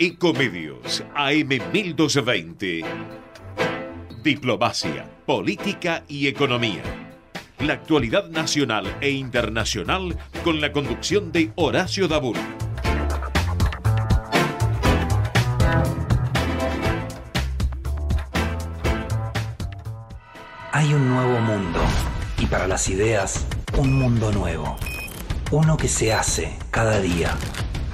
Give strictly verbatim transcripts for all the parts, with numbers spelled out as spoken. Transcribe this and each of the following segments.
Ecomedios, A M mil doscientos veinte. Diplomacia, política y economía. La actualidad nacional e internacional con la conducción de Horacio Daboul. Hay un nuevo mundo, y para las ideas, un mundo nuevo. Uno que se hace cada día.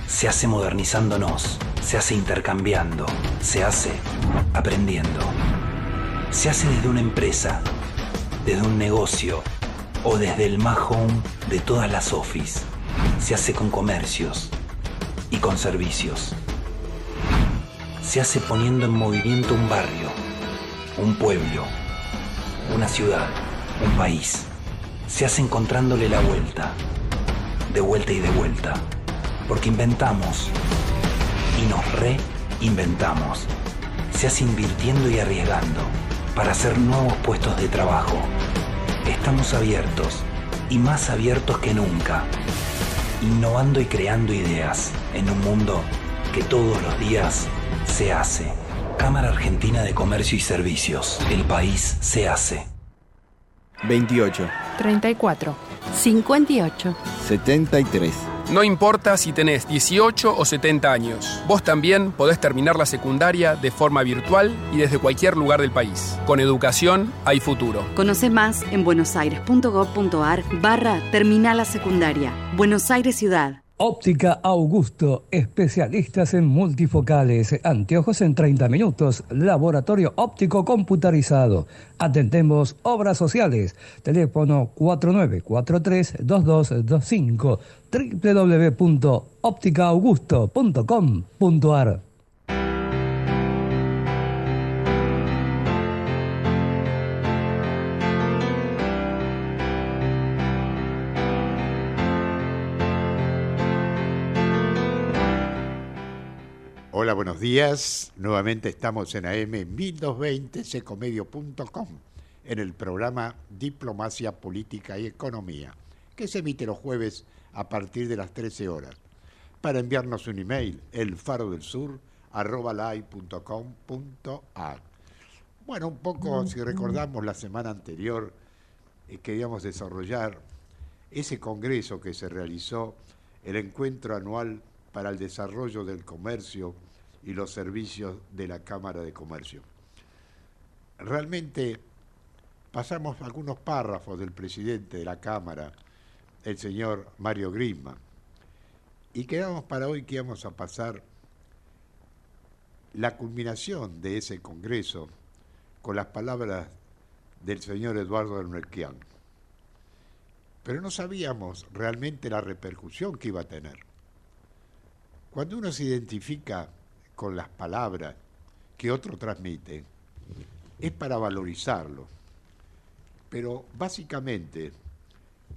Se hace modernizándonos, se hace intercambiando, se hace aprendiendo. Se hace desde una empresa, desde un negocio o desde el más home de todas las office. Se hace con comercios y con servicios. Se hace poniendo en movimiento un barrio, un pueblo, una ciudad, un país. Se hace encontrándole la vuelta, de vuelta y de vuelta. Porque inventamos y nos reinventamos. Se hace invirtiendo y arriesgando para hacer nuevos puestos de trabajo. Estamos abiertos y más abiertos que nunca, innovando y creando ideas en un mundo que todos los días se hace. Cámara Argentina de Comercio y Servicios. El país se hace. veintiocho. treinta y cuatro. cincuenta y ocho. setenta y tres. No importa si tenés dieciocho o setenta años, vos también podés terminar la secundaria de forma virtual y desde cualquier lugar del país. Con educación hay futuro. Conoce más en buenosaires punto gob punto ar barra Terminal la Secundaria. Buenos Aires Ciudad. Óptica Augusto, especialistas en multifocales, anteojos en treinta minutos, laboratorio óptico computarizado. Atendemos obras sociales. Teléfono cuatro nueve cuatro tres dos dos dos cinco, doble u doble u doble u punto óptica augusto punto com punto ar. Hola, buenos días. Nuevamente estamos en A M mil doscientos veinte, ecomedios punto com, en el programa Diplomacia, Política y Economía, que se emite los jueves a partir de las trece horas. Para enviarnos un email, elfarodelsur arroba live punto com punto ar. Bueno, un poco, si recordamos la semana anterior, eh, queríamos desarrollar ese congreso que se realizó, el encuentro anual para el desarrollo del comercio y los servicios de la Cámara de Comercio. Realmente pasamos algunos párrafos del presidente de la Cámara, el señor Mario Grisma, y quedamos para hoy que íbamos a pasar la culminación de ese congreso con las palabras del señor Eduardo Eurnekian. Pero no sabíamos realmente la repercusión que iba a tener. Cuando uno se identifica con las palabras que otro transmite, es para valorizarlo. Pero básicamente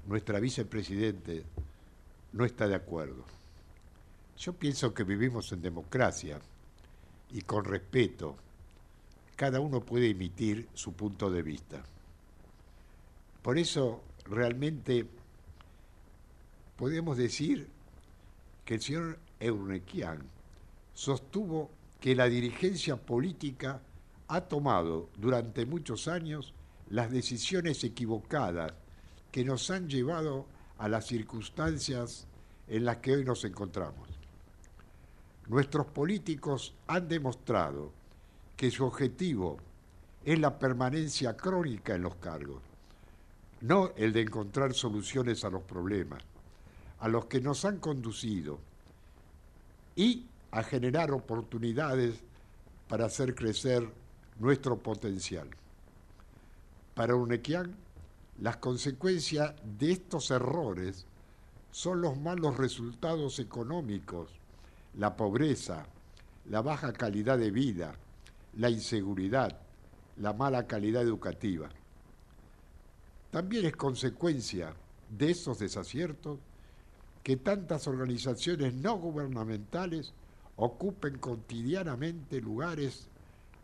nuestra vicepresidente no está de acuerdo. Yo pienso que vivimos en democracia y con respeto cada uno puede emitir su punto de vista. Por eso realmente podemos decir que el señor Eurnekian sostuvo que la dirigencia política ha tomado durante muchos años las decisiones equivocadas que nos han llevado a las circunstancias en las que hoy nos encontramos. Nuestros políticos han demostrado que su objetivo es la permanencia crónica en los cargos, no el de encontrar soluciones a los problemas, a los que nos han conducido, y a generar oportunidades para hacer crecer nuestro potencial. Para Eurnekian, las consecuencias de estos errores son los malos resultados económicos, la pobreza, la baja calidad de vida, la inseguridad, la mala calidad educativa. También es consecuencia de esos desaciertos que tantas organizaciones no gubernamentales ocupen cotidianamente lugares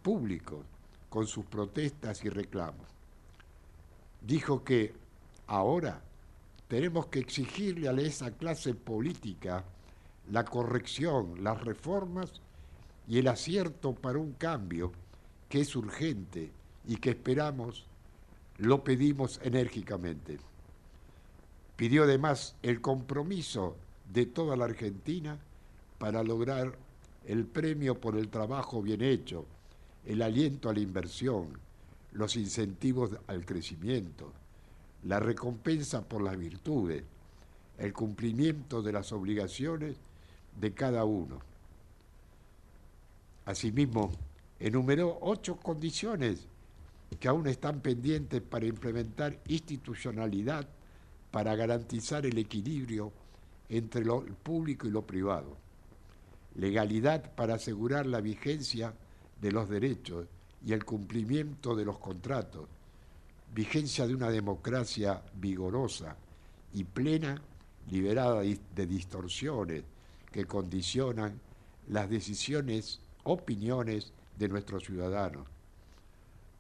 públicos con sus protestas y reclamos. Dijo que ahora tenemos que exigirle a esa clase política la corrección, las reformas y el acierto para un cambio que es urgente y que esperamos, lo pedimos enérgicamente. Pidió además el compromiso de toda la Argentina para lograr el premio por el trabajo bien hecho, el aliento a la inversión, los incentivos al crecimiento, la recompensa por las virtudes, el cumplimiento de las obligaciones de cada uno. Asimismo, enumeró ocho condiciones que aún están pendientes para implementar institucionalidad para garantizar el equilibrio entre lo público y lo privado, legalidad para asegurar la vigencia de los derechos y el cumplimiento de los contratos, vigencia de una democracia vigorosa y plena, liberada de distorsiones que condicionan las decisiones, opiniones de nuestros ciudadanos.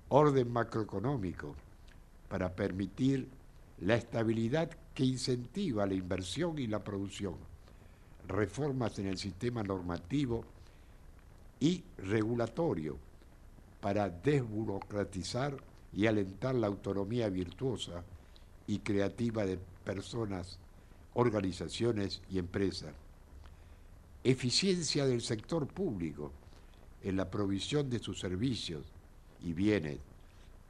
Orden macroeconómico para permitir la estabilidad que incentiva la inversión y la producción. Reformas en el sistema normativo y regulatorio para desburocratizar y alentar la autonomía virtuosa y creativa de personas, organizaciones y empresas. Eficiencia del sector público en la provisión de sus servicios y bienes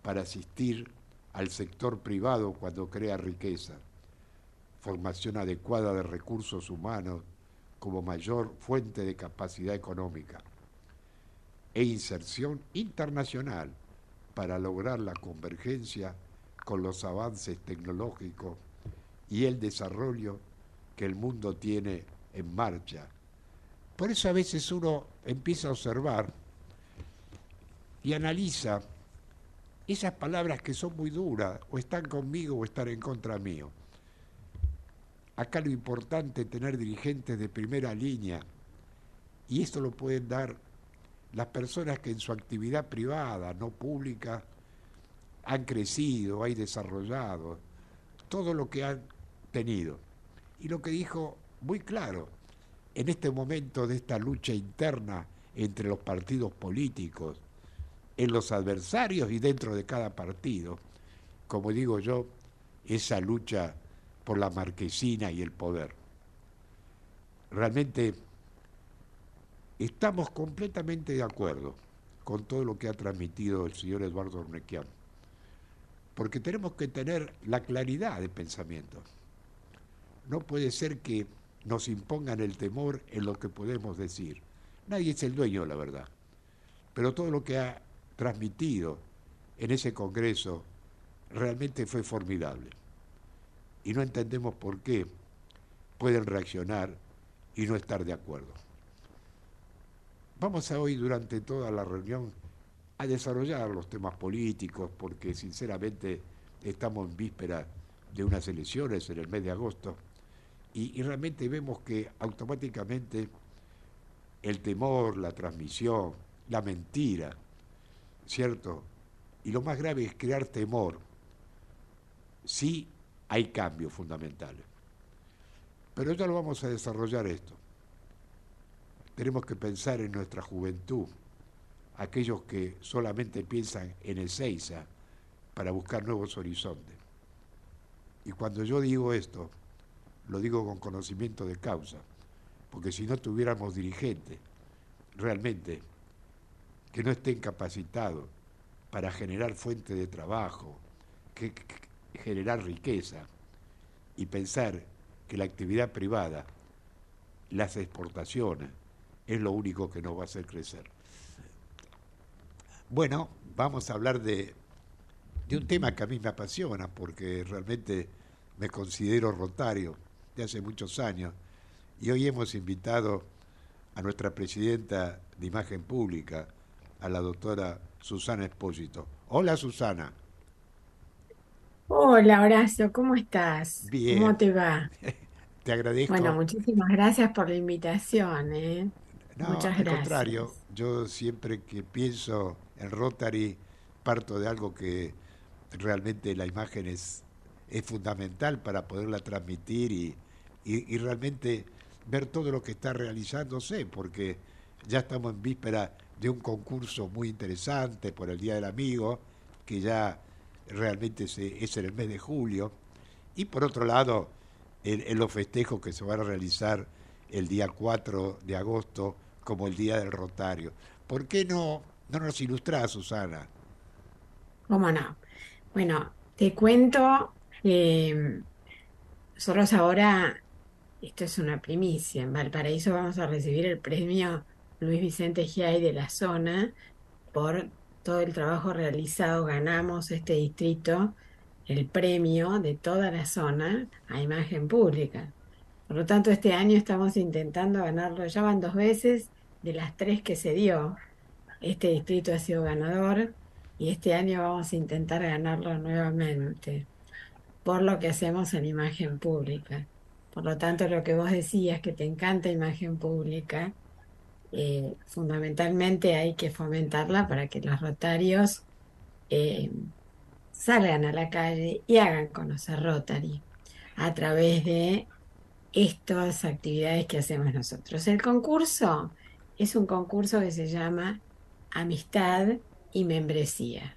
para asistir al sector privado cuando crea riqueza. Formación adecuada de recursos humanos como mayor fuente de capacidad económica. E inserción internacional para lograr la convergencia con los avances tecnológicos y el desarrollo que el mundo tiene en marcha. Por eso a veces uno empieza a observar y analiza esas palabras que son muy duras, o están conmigo o están en contra mío. Acá lo importante es tener dirigentes de primera línea, y esto lo pueden dar las personas que en su actividad privada, no pública, han crecido, han desarrollado todo lo que han tenido. Y lo que dijo muy claro, en este momento de esta lucha interna entre los partidos políticos, en los adversarios y dentro de cada partido, como digo yo, esa lucha por la marquesina y el poder. Realmente estamos completamente de acuerdo con todo lo que ha transmitido el señor Eduardo Eurnekian, porque tenemos que tener la claridad de pensamiento. No puede ser que nos impongan el temor en lo que podemos decir. Nadie es el dueño de la verdad, pero todo lo que ha transmitido en ese Congreso realmente fue formidable. Y no entendemos por qué pueden reaccionar y no estar de acuerdo. Vamos a hoy, durante toda la reunión, a desarrollar los temas políticos, porque sinceramente estamos en víspera de unas elecciones en el mes de agosto, y, y realmente vemos que automáticamente el temor, la transmisión, la mentira, ¿cierto? Y lo más grave es crear temor. Sí hay cambios fundamentales, pero ya lo vamos a desarrollar esto. Tenemos que pensar en nuestra juventud, aquellos que solamente piensan en Ezeiza para buscar nuevos horizontes. Y cuando yo digo esto, lo digo con conocimiento de causa, porque si no tuviéramos dirigentes realmente que no estén capacitados para generar fuentes de trabajo, que, que generar riqueza, y pensar que la actividad privada, las exportaciones, es lo único que nos va a hacer crecer. Bueno, vamos a hablar de, de un tema que a mí me apasiona, porque realmente me considero rotario de hace muchos años, y hoy hemos invitado a nuestra presidenta de Imagen Pública, a la doctora Susana Espósito. Hola, Susana. Hola, Horacio, ¿cómo estás? Bien. ¿Cómo te va? Te agradezco. Bueno, muchísimas gracias por la invitación, ¿eh? No, muchas gracias. Al contrario, yo siempre que pienso en Rotary parto de algo que realmente la imagen es, es fundamental para poderla transmitir y, y, y realmente ver todo lo que está realizándose, porque ya estamos en víspera de un concurso muy interesante por el Día del Amigo, que ya realmente se, es en el mes de julio, y por otro lado, en, en los festejos que se van a realizar el día cuatro de agosto como el Día del Rotario. ¿Por qué no, no nos ilustrás, Susana? ¿Cómo no? Bueno, te cuento, eh, nosotros ahora, esto es una primicia, en Valparaíso vamos a recibir el premio Luis Vicente Giay de la zona por todo el trabajo realizado. Ganamos este distrito el premio de toda la zona a imagen pública. Por lo tanto, este año estamos intentando ganarlo. Ya van dos veces de las tres que se dio. Este distrito ha sido ganador y este año vamos a intentar ganarlo nuevamente por lo que hacemos en imagen pública. Por lo tanto, lo que vos decías, que te encanta imagen pública, Eh, fundamentalmente hay que fomentarla para que los rotarios eh, salgan a la calle y hagan conocer Rotary a través de estas actividades que hacemos nosotros. El concurso es un concurso que se llama Amistad y Membresía.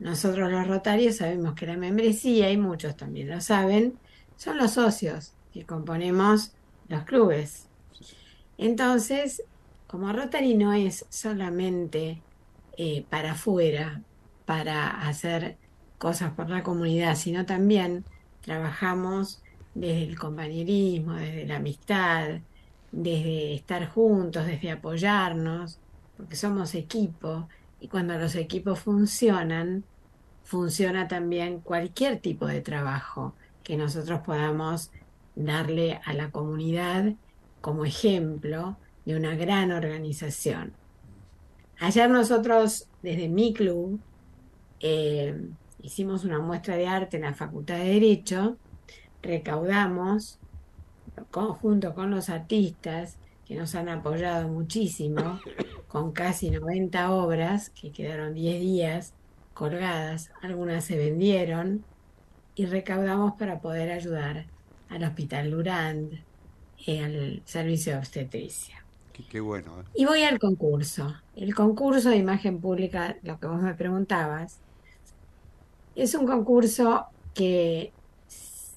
Nosotros los rotarios sabemos que la membresía, y muchos también lo saben, son los socios que componemos los clubes. Entonces, como Rotary no es solamente eh, para afuera, para hacer cosas por la comunidad, sino también trabajamos desde el compañerismo, desde la amistad, desde estar juntos, desde apoyarnos, porque somos equipo, y cuando los equipos funcionan, funciona también cualquier tipo de trabajo que nosotros podamos darle a la comunidad como ejemplo de una gran organización. Ayer nosotros, desde mi club, eh, hicimos una muestra de arte en la Facultad de Derecho, recaudamos, con, junto con los artistas, que nos han apoyado muchísimo, con casi noventa obras, que quedaron diez días colgadas, algunas se vendieron, y recaudamos para poder ayudar al Hospital Durand, al servicio de obstetricia. Qué bueno, ¿eh? Y voy al concurso. El concurso de imagen pública, lo que vos me preguntabas, es un concurso que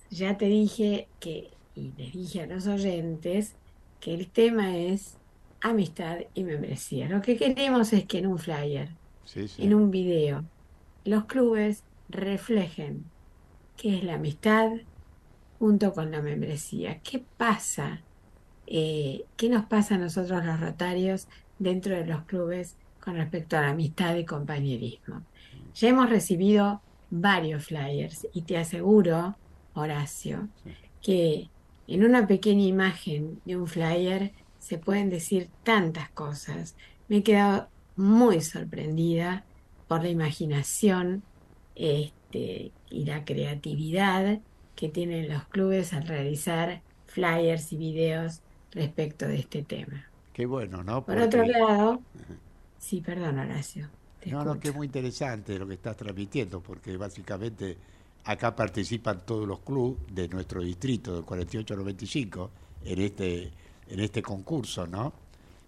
ya te dije que, y les dije a los oyentes, que el tema es amistad y membresía. Lo que queremos es que en un flyer, sí, sí, en un video, los clubes reflejen qué es la amistad junto con la membresía. ¿Qué pasa? Eh, ¿Qué nos pasa a nosotros los rotarios dentro de los clubes con respecto a la amistad y compañerismo? Ya hemos recibido varios flyers y te aseguro, Horacio, que en una pequeña imagen de un flyer se pueden decir tantas cosas. Me he quedado muy sorprendida por la imaginación este, y la creatividad que tienen los clubes al realizar flyers y videos respecto de este tema. Qué bueno, ¿no? Porque... Por otro lado, sí, perdón, Horacio. No, escucho. No, que es muy interesante lo que estás transmitiendo, porque básicamente acá participan todos los clubes de nuestro distrito, del cuarenta y ocho al noventa y cinco, en este, en este concurso, ¿no?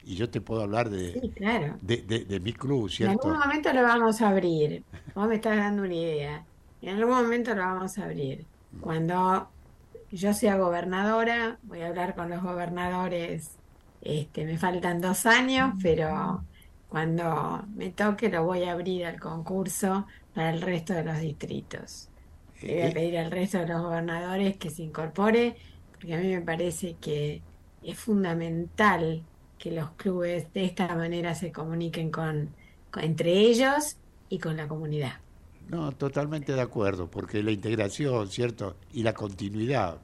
Y yo te puedo hablar de, sí, claro, de, de, de mi club, ¿cierto? En algún momento lo vamos a abrir. Vos me estás dando una idea. En algún momento lo vamos a abrir. Cuando yo sea gobernadora, voy a hablar con los gobernadores, este, me faltan dos años, pero cuando me toque lo voy a abrir al concurso para el resto de los distritos. Le voy a pedir al resto de los gobernadores que se incorpore, porque a mí me parece que es fundamental que los clubes de esta manera se comuniquen con, con entre ellos y con la comunidad. No, totalmente de acuerdo, porque la integración, ¿cierto? Y la continuidad.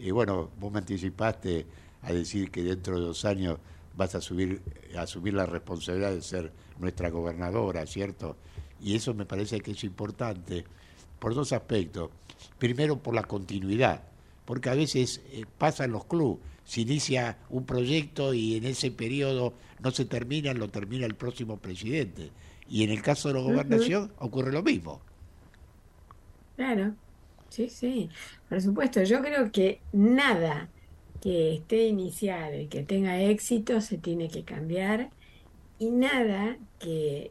Eh, bueno, vos me anticipaste a decir que dentro de dos años vas a subir, a asumir la responsabilidad de ser nuestra gobernadora, ¿cierto? Y eso me parece que es importante por dos aspectos. Primero, por la continuidad, porque a veces eh, pasan los clubes, se inicia un proyecto y en ese periodo no se termina, lo termina el próximo presidente. Y en el caso de la gobernación uh-huh. ocurre lo mismo. Claro, sí, sí, por supuesto. Yo creo que nada que esté iniciado y que tenga éxito se tiene que cambiar, y nada que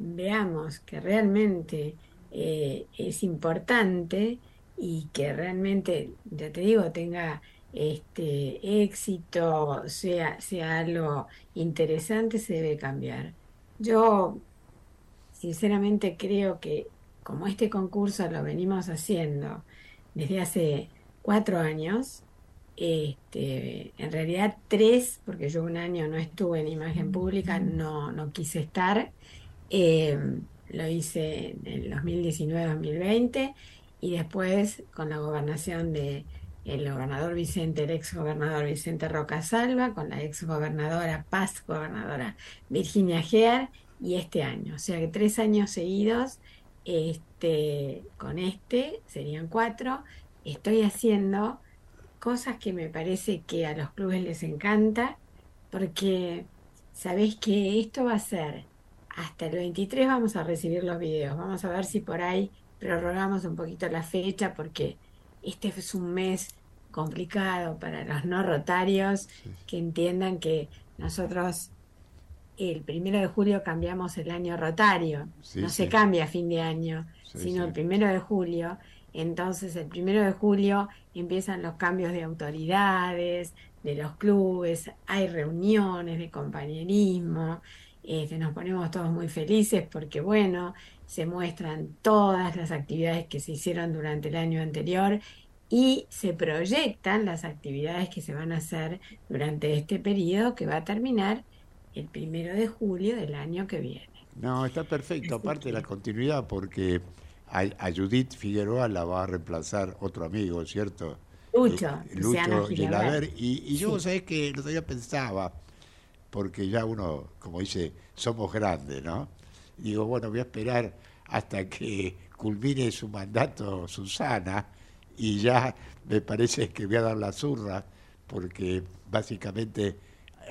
veamos que realmente eh, es importante y que realmente, ya te digo, tenga este éxito, sea, sea algo interesante, se debe cambiar. Yo sinceramente creo que como este concurso lo venimos haciendo desde hace cuatro años, este, en realidad tres, porque yo un año no estuve en imagen pública, no, no quise estar, eh, lo hice en el dos mil diecinueve dos mil veinte y después con la gobernación de el gobernador Vicente, el ex gobernador Vicente Roca Salva, con la ex gobernadora, paz gobernadora Virginia Gear, y este año, o sea que tres años seguidos, este, con este serían cuatro, estoy haciendo cosas que me parece que a los clubes les encanta, porque sabés que esto va a ser, hasta el veintitrés vamos a recibir los videos, vamos a ver si por ahí prorrogamos un poquito la fecha, porque este es un mes complicado para los no rotarios, que entiendan que nosotros el primero de julio cambiamos el año rotario, sí, no sí. se cambia a fin de año, sí, sino sí. el primero de julio. Entonces el primero de julio empiezan los cambios de autoridades, de los clubes, hay reuniones de compañerismo, este, nos ponemos todos muy felices porque bueno, se muestran todas las actividades que se hicieron durante el año anterior y se proyectan las actividades que se van a hacer durante este periodo que va a terminar el primero de julio del año que viene. No, está perfecto, aparte de la continuidad, porque a Judith Figueroa la va a reemplazar otro amigo, ¿cierto? Lucho, eh, Luciano Gilibert. Y, y yo, sí. ¿sabés qué? El otro día pensaba, porque ya uno, como dice, somos grandes, ¿no? Digo, bueno, voy a esperar hasta que culmine su mandato Susana y ya me parece que voy a dar la zurra, porque básicamente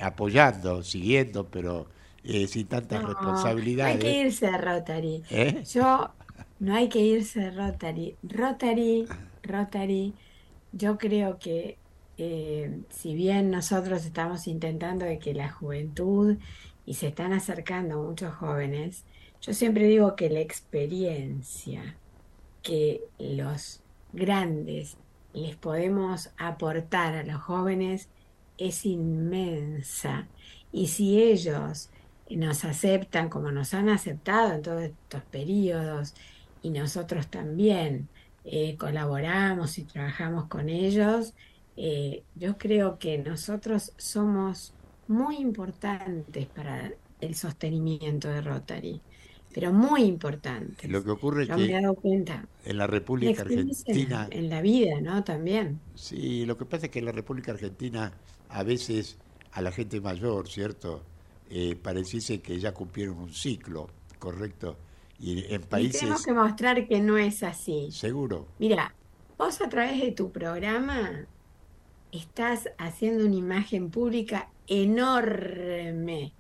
apoyando, siguiendo, pero eh, sin tantas no, responsabilidades. Hay que irse, Rotary. ¿Eh? Yo... No hay que irse Rotary. Rotary, Rotary, yo creo que eh, si bien nosotros estamos intentando de que la juventud, y se están acercando muchos jóvenes, yo siempre digo que la experiencia que los grandes les podemos aportar a los jóvenes es inmensa. Y si ellos nos aceptan como nos han aceptado en todos estos periodos, y nosotros también eh, colaboramos y trabajamos con ellos, eh, yo creo que nosotros somos muy importantes para el sostenimiento de Rotary, pero muy importantes. Lo que ocurre yo que me he dado cuenta, en la República Argentina... En la vida, ¿no? También. Sí, lo que pasa es que en la República Argentina a veces a la gente mayor, ¿cierto? Eh, pareciese que ya cumplieron un ciclo, ¿correcto? Y en países... Y tenemos que mostrar que no es así. Seguro. Mira, vos a través de tu programa estás haciendo una imagen pública enorme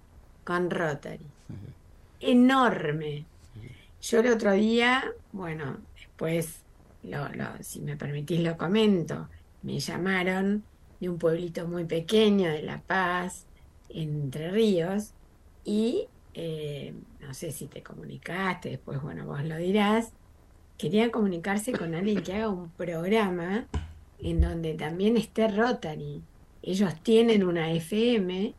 con Rotary. Sí. Enorme. Sí. Yo el otro día, bueno, después, lo, lo, si me permitís lo comento, me llamaron de un pueblito muy pequeño, de La Paz, Entre Ríos, y... Eh, no sé si te comunicaste, después, bueno, vos lo dirás, querían comunicarse con alguien que haga un programa en donde también esté Rotary. Ellos tienen una F M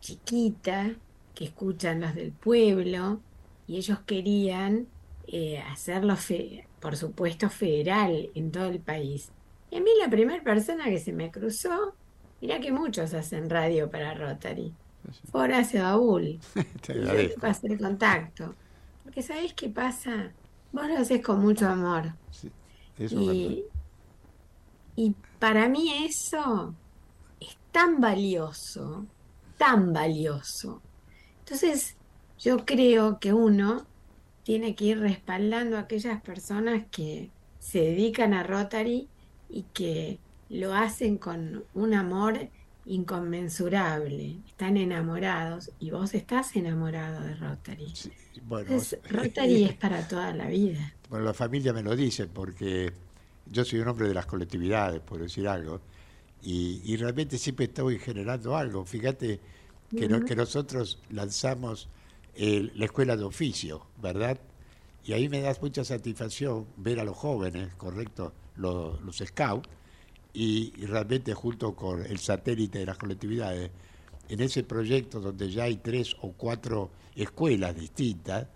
chiquita que escuchan los del pueblo y ellos querían eh, hacerlo, fe- por supuesto, federal en todo el país. Y a mí la primera persona que se me cruzó, mirá que muchos hacen radio para Rotary, Horacio Daboul. Te y yo le pasé el contacto. Porque ¿sabés qué pasa? Vos lo haces con mucho amor. Sí, eso y, y para mí eso es tan valioso, tan valioso. Entonces, yo creo que uno tiene que ir respaldando a aquellas personas que se dedican a Rotary y que lo hacen con un amor inconmensurable, están enamorados y vos estás enamorado de Rotary. Sí, bueno, entonces, Rotary es para toda la vida. Bueno, la familia me lo dice porque yo soy un hombre de las colectividades, por decir algo, y, y realmente siempre estoy generando algo. Fíjate que, uh-huh. no, que nosotros lanzamos el, la escuela de oficio, ¿verdad? Y ahí me da mucha satisfacción ver a los jóvenes, correcto, los, los scouts, y, y realmente junto con el satélite de las colectividades, en ese proyecto donde ya hay tres o cuatro escuelas distintas,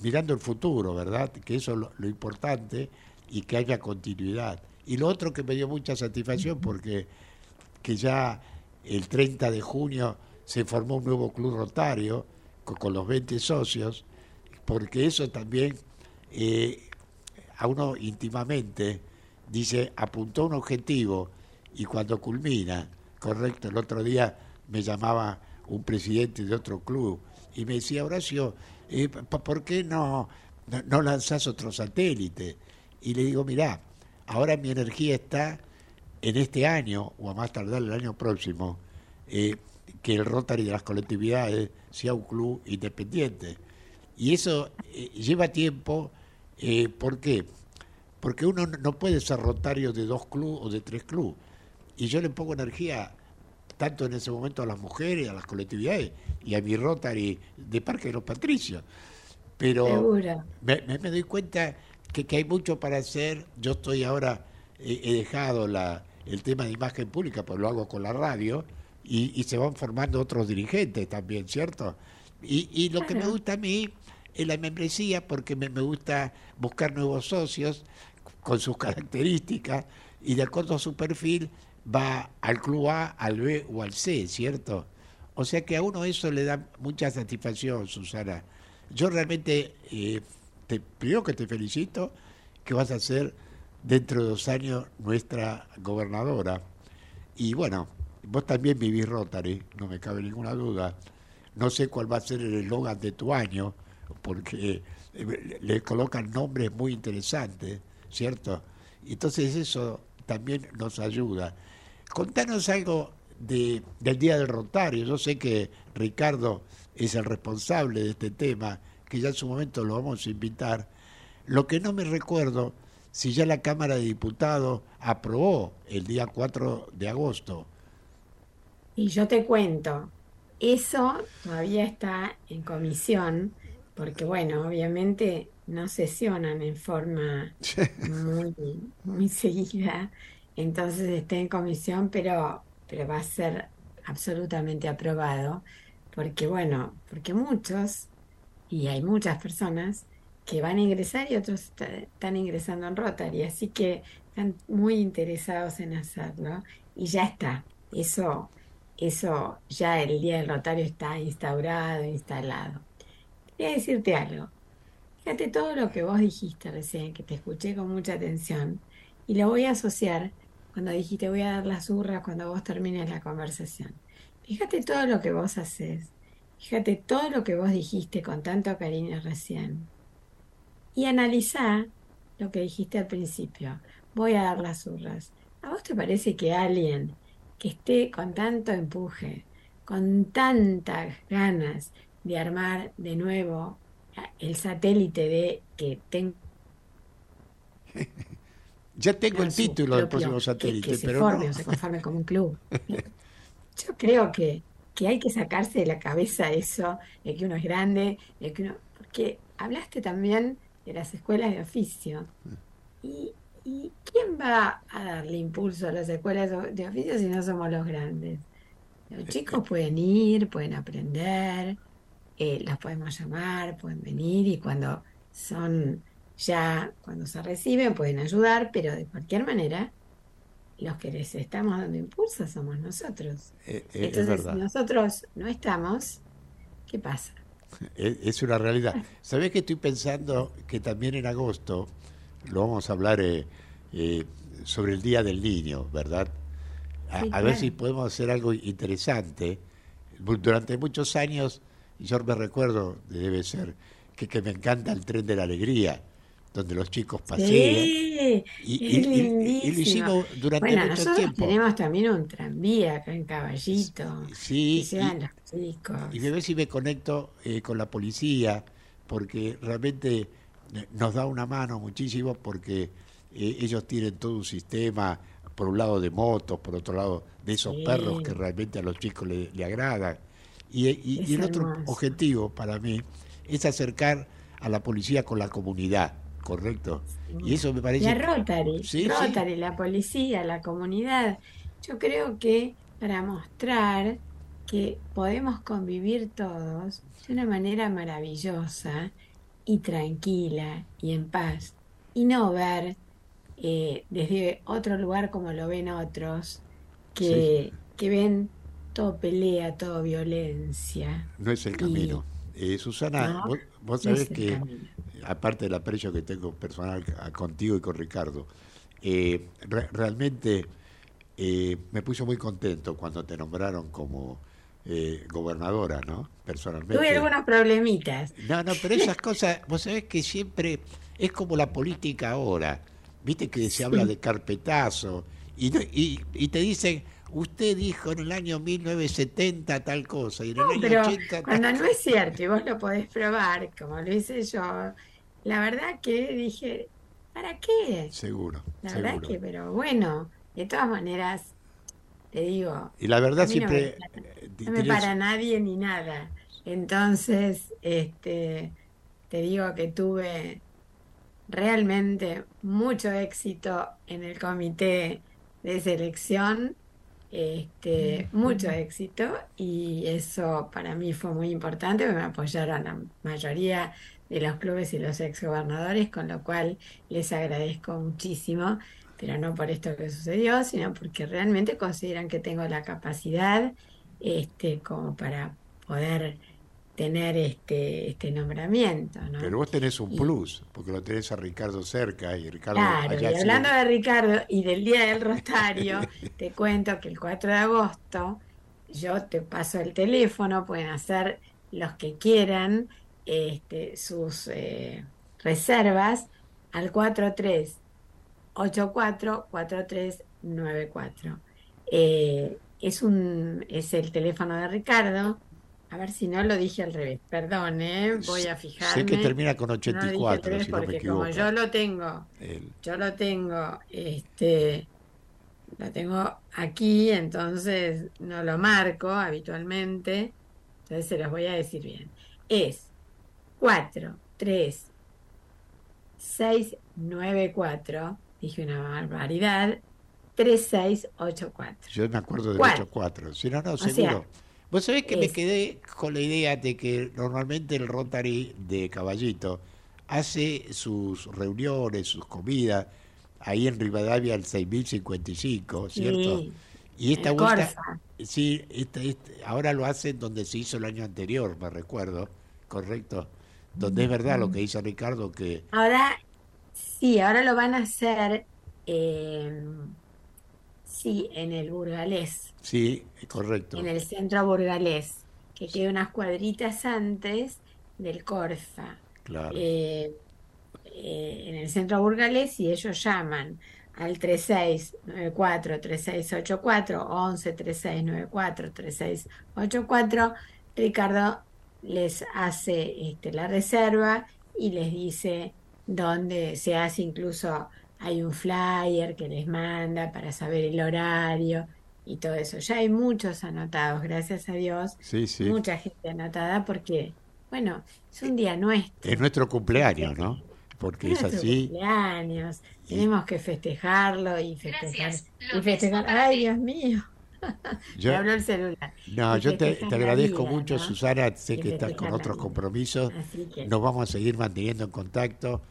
mirando el futuro, ¿verdad? Que eso es lo, lo importante y que haya continuidad. Y lo otro que me dio mucha satisfacción porque que ya el treinta de junio se formó un nuevo club rotario con, con los veinte socios, porque eso también eh, a uno íntimamente dice, apuntó un objetivo y cuando culmina, correcto, el otro día me llamaba un presidente de otro club y me decía, Horacio, eh, ¿por qué no, no, no lanzás otro satélite? Y le digo, mirá, ahora mi energía está en este año, o a más tardar el año próximo, eh, que el Rotary de las colectividades sea un club independiente. Y eso eh, lleva tiempo, eh, ¿por qué? Porque uno no puede ser rotario de dos clubes o de tres clubes. Y yo le pongo energía tanto en ese momento a las mujeres, a las colectividades y a mi Rotary de Parque de los Patricios. Pero me, me, me doy cuenta que, que hay mucho para hacer. Yo estoy ahora, eh, he dejado la, el tema de imagen pública, pues lo hago con la radio, y, y se van formando otros dirigentes también, ¿cierto? Y, y lo claro. que me gusta a mí es la membresía, porque me, me gusta buscar nuevos socios con sus características y de acuerdo a su perfil, va al club A, al B o al C, ¿cierto? O sea que a uno eso le da mucha satisfacción, Susana. Yo realmente, eh, te, primero que te felicito, que vas a ser dentro de dos años nuestra gobernadora. Y bueno, vos también vivís Rotary, no me cabe ninguna duda. No sé cuál va a ser el eslogan de tu año, porque le colocan nombres muy interesantes, ¿cierto? Entonces eso también nos ayuda. Contanos algo de, del Día del Rotario. Yo sé que Ricardo es el responsable de este tema, que ya en su momento lo vamos a invitar. Lo que no me recuerdo, si ya la Cámara de Diputados aprobó el día cuatro de agosto. Y yo te cuento, eso todavía está en comisión, porque bueno, obviamente no sesionan en forma muy, muy seguida, entonces está en comisión, pero, pero va a ser absolutamente aprobado, porque bueno, porque muchos, y hay muchas personas que van a ingresar y otros t- están ingresando en Rotary, así que están muy interesados en hacerlo, y ya está, eso, eso ya el Día del Rotario está instaurado, instalado. Quería decirte algo. Fíjate todo lo que vos dijiste recién, que te escuché con mucha atención, y lo voy a asociar cuando dijiste voy a dar las urras cuando vos termines la conversación. Fíjate todo lo que vos haces, fíjate todo lo que vos dijiste con tanto cariño recién, y analizá lo que dijiste al principio, voy a dar las urras. ¿A vos te parece que alguien que esté con tanto empuje, con tantas ganas de armar de nuevo el satélite de que tengo ya tengo el título del próximo satélite que, que pero se forme no. o se conforme como un club? Yo creo que, que hay que sacarse de la cabeza eso de que uno es grande, de que uno, porque hablaste también de las escuelas de oficio y, y ¿quién va a darle impulso a las escuelas de oficio si no somos los grandes? Los chicos pueden ir, pueden aprender. Eh, las podemos llamar, pueden venir y cuando son ya, cuando se reciben pueden ayudar, pero de cualquier manera los que les estamos dando impulso somos nosotros. Eh, eh, Entonces, si nosotros no estamos, ¿qué pasa? Es, es una realidad. Ah. ¿Sabés que estoy pensando que también en agosto lo vamos a hablar eh, eh, sobre el Día del Niño, ¿verdad? A, sí, claro. A ver si podemos hacer algo interesante. Durante muchos años yo me recuerdo, debe ser, que, que me encanta el Tren de la Alegría, donde los chicos pasean. Sí, y, es y, y, y lo hicimos durante bueno, mucho nosotros tiempo. Tenemos también un tranvía acá en Caballito. Sí. Que llevan los chicos. Y me ve si me conecto eh, con la policía, porque realmente nos da una mano muchísimo, porque eh, ellos tienen todo un sistema por un lado de motos, por otro lado de esos sí. perros que realmente a los chicos le, le agradan. Y, y, y el otro hermoso. objetivo para mí es acercar a la policía con la comunidad, ¿correcto? Sí. Y eso me parece... La Rotary, ¿Sí? Rotary, la policía, la comunidad. Yo creo que para mostrar que podemos convivir todos de una manera maravillosa y tranquila y en paz, y no ver eh, desde otro lugar como lo ven otros, que, sí. que ven todo pelea, todo violencia. No es el camino. Y, eh, Susana, no, vos, vos sabés no que, camino. aparte del aprecio que tengo personal a, contigo y con Ricardo, eh, re, realmente eh, me puso muy contento cuando te nombraron como... Eh, gobernadora, ¿no? Personalmente. Tuve algunos problemitas. No, no, pero esas cosas, vos sabés que siempre es como la política ahora, viste que se sí. habla de carpetazo y, y, y te dicen, usted dijo en el año mil novecientos setenta tal cosa y en el no, año pero ochenta cuando tal... no es cierto y vos lo podés probar, como lo hice yo, la verdad que dije, ¿para qué? Seguro. La seguro. verdad que, pero bueno, de todas maneras. Te digo, y la verdad siempre no me, no me para nadie ni nada. Entonces, este te digo que tuve realmente mucho éxito en el comité de selección, este mucho éxito, y eso para mí fue muy importante, porque me apoyaron la mayoría de los clubes y los exgobernadores, con lo cual les agradezco muchísimo. Pero no por esto que sucedió, sino porque realmente consideran que tengo la capacidad este, como para poder tener este, este nombramiento, ¿no? Pero vos tenés un y, plus, porque lo tenés a Ricardo cerca. y Ricardo Claro, allá y hablando sigue... de Ricardo y del Día del Rosario, te cuento que el cuatro de agosto yo te paso el teléfono, pueden hacer los que quieran este, sus eh, reservas al cuatro tres ocho cuatro cuatro tres nueve cuatro. Eh, es un es el teléfono de Ricardo. A ver si no lo dije al revés. Perdón, ¿eh? Voy a fijarme. Sé que termina con ochenta y cuatro, no lo dije al revés, si porque no me equivoco. Como yo lo tengo, el... yo lo tengo, este, lo tengo aquí, entonces no lo marco habitualmente. Entonces se los voy a decir bien. Es cuatro tres seis nueve cuatro. Dije una barbaridad. tres seis ocho cuatro. Yo me acuerdo del ochenta y cuatro. Si no, no, seguro. O sea, vos sabés que es... me quedé con la idea de que normalmente el Rotary de Caballito hace sus reuniones, sus comidas, ahí en Rivadavia al seis mil cincuenta y cinco, ¿cierto? Sí, y esta vuelta. Sí, esta, esta, ahora lo hacen donde se hizo el año anterior, me recuerdo, ¿correcto? Donde mm. es verdad lo que dice Ricardo que. Ahora. Sí, ahora lo van a hacer, eh, sí, en el Burgalés. Sí, correcto. En el centro Burgalés, que queda unas cuadritas antes del Corfa. Claro. Eh, eh, en el centro Burgalés, y ellos llaman al tres seis nueve cuatro, tres seis ocho cuatro, once, tres seis nueve cuatro, tres seis ocho cuatro. Ricardo les hace este, la reserva y les dice... donde se hace, incluso hay un flyer que les manda para saber el horario y todo eso. Ya hay muchos anotados, gracias a Dios. Sí, sí. Mucha gente anotada porque, bueno, es un día nuestro. Es nuestro cumpleaños, ¿no? Porque es, es así. Cumpleaños. Sí. Tenemos que festejarlo y festejar. Gracias, y festejar. Ay, Dios mío. Yo, me habló el celular. No, yo te, te agradezco vida, mucho, ¿no? Susana, sé que estás con otros vida. compromisos. Que... Nos vamos a seguir manteniendo en contacto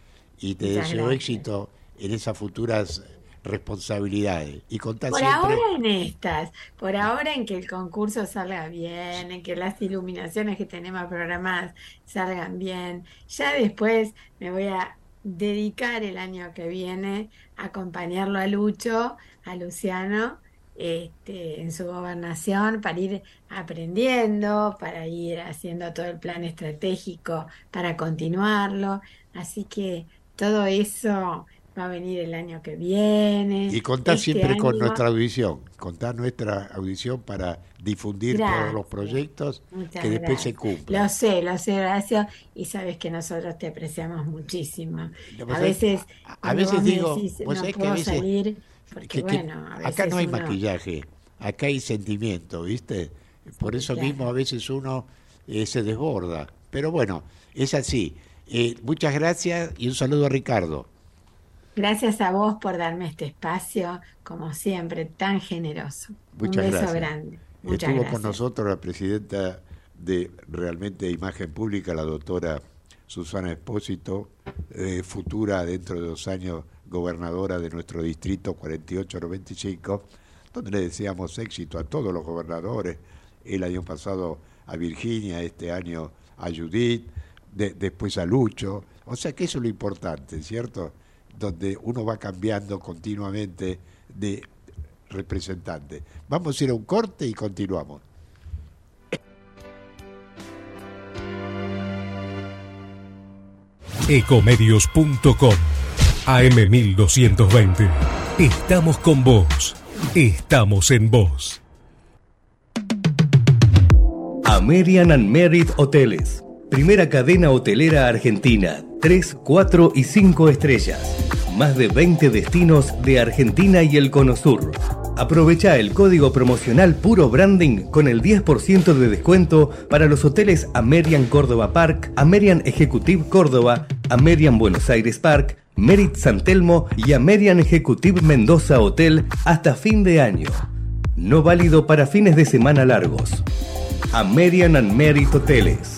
y te Muchas deseo gracias. éxito en esas futuras responsabilidades. Y contá por siempre... ahora en estas, por ahora en que el concurso salga bien, en que las iluminaciones que tenemos programadas salgan bien. Ya después me voy a dedicar el año que viene a acompañarlo a Lucho, a Luciano, Este, en su gobernación, para ir aprendiendo, para ir haciendo todo el plan estratégico, para continuarlo. Así que todo eso va a venir el año que viene. Y contá este siempre año... con nuestra audición, contá nuestra audición para difundir gracias. todos los proyectos Muchas que después gracias. se cumplan. Lo sé, lo sé, Horacio, y sabes que nosotros te apreciamos muchísimo. A veces, a veces digo, no puedo salir... Porque, que, bueno, a veces acá no hay uno... maquillaje, acá hay sentimiento, ¿viste? Por eso claro. mismo a veces uno eh, se desborda. Pero bueno, es así. Eh, muchas gracias y un saludo a Ricardo. Gracias a vos por darme este espacio, como siempre, tan generoso. Muchas un beso gracias. Grande. Muchas Estuvo gracias. Con nosotros la presidenta de Realmente Imagen Pública, la doctora Susana Espósito, eh, futura dentro de dos años gobernadora de nuestro distrito cuarenta y ocho noventa y cinco, donde le deseamos éxito a todos los gobernadores. El año pasado a Virginia, este año a Judith, de, después a Lucho. O sea que eso es lo importante, ¿cierto? Donde uno va cambiando continuamente de representante. Vamos a ir a un corte y continuamos. Ecomedios punto com A M mil doscientos veinte. Estamos con vos. Estamos en vos. Amerian and Merit Hoteles. Primera cadena hotelera argentina. tres, cuatro y cinco estrellas. Más de veinte destinos de Argentina y el Cono Sur. Aprovecha el código promocional Puro Branding con el diez por ciento de descuento para los hoteles Amerian Córdoba Park, Amerian Executive Córdoba, Amerian Buenos Aires Park, Merit San Telmo y Amerian Executive Mendoza Hotel hasta fin de año. No válido para fines de semana largos. Amerian and Merit Hoteles.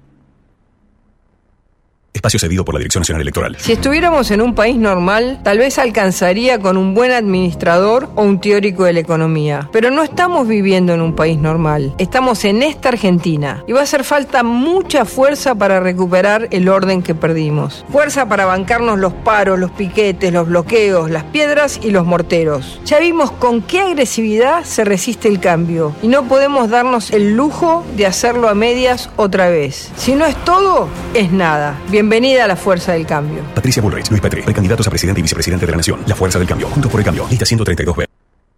Espacio cedido por la Dirección Nacional Electoral. Si estuviéramos en un país normal, tal vez alcanzaría con un buen administrador o un teórico de la economía. Pero no estamos viviendo en un país normal. Estamos en esta Argentina. Y va a hacer falta mucha fuerza para recuperar el orden que perdimos. Fuerza para bancarnos los paros, los piquetes, los bloqueos, las piedras y los morteros. Ya vimos con qué agresividad se resiste el cambio. Y no podemos darnos el lujo de hacerlo a medias otra vez. Si no es todo, es nada. Bien Bienvenida a la Fuerza del Cambio. Patricia Bullrich, Luis Petri, precandidatos a presidente y vicepresidente de la Nación. La Fuerza del Cambio, Juntos por el Cambio, lista ciento treinta y dos B.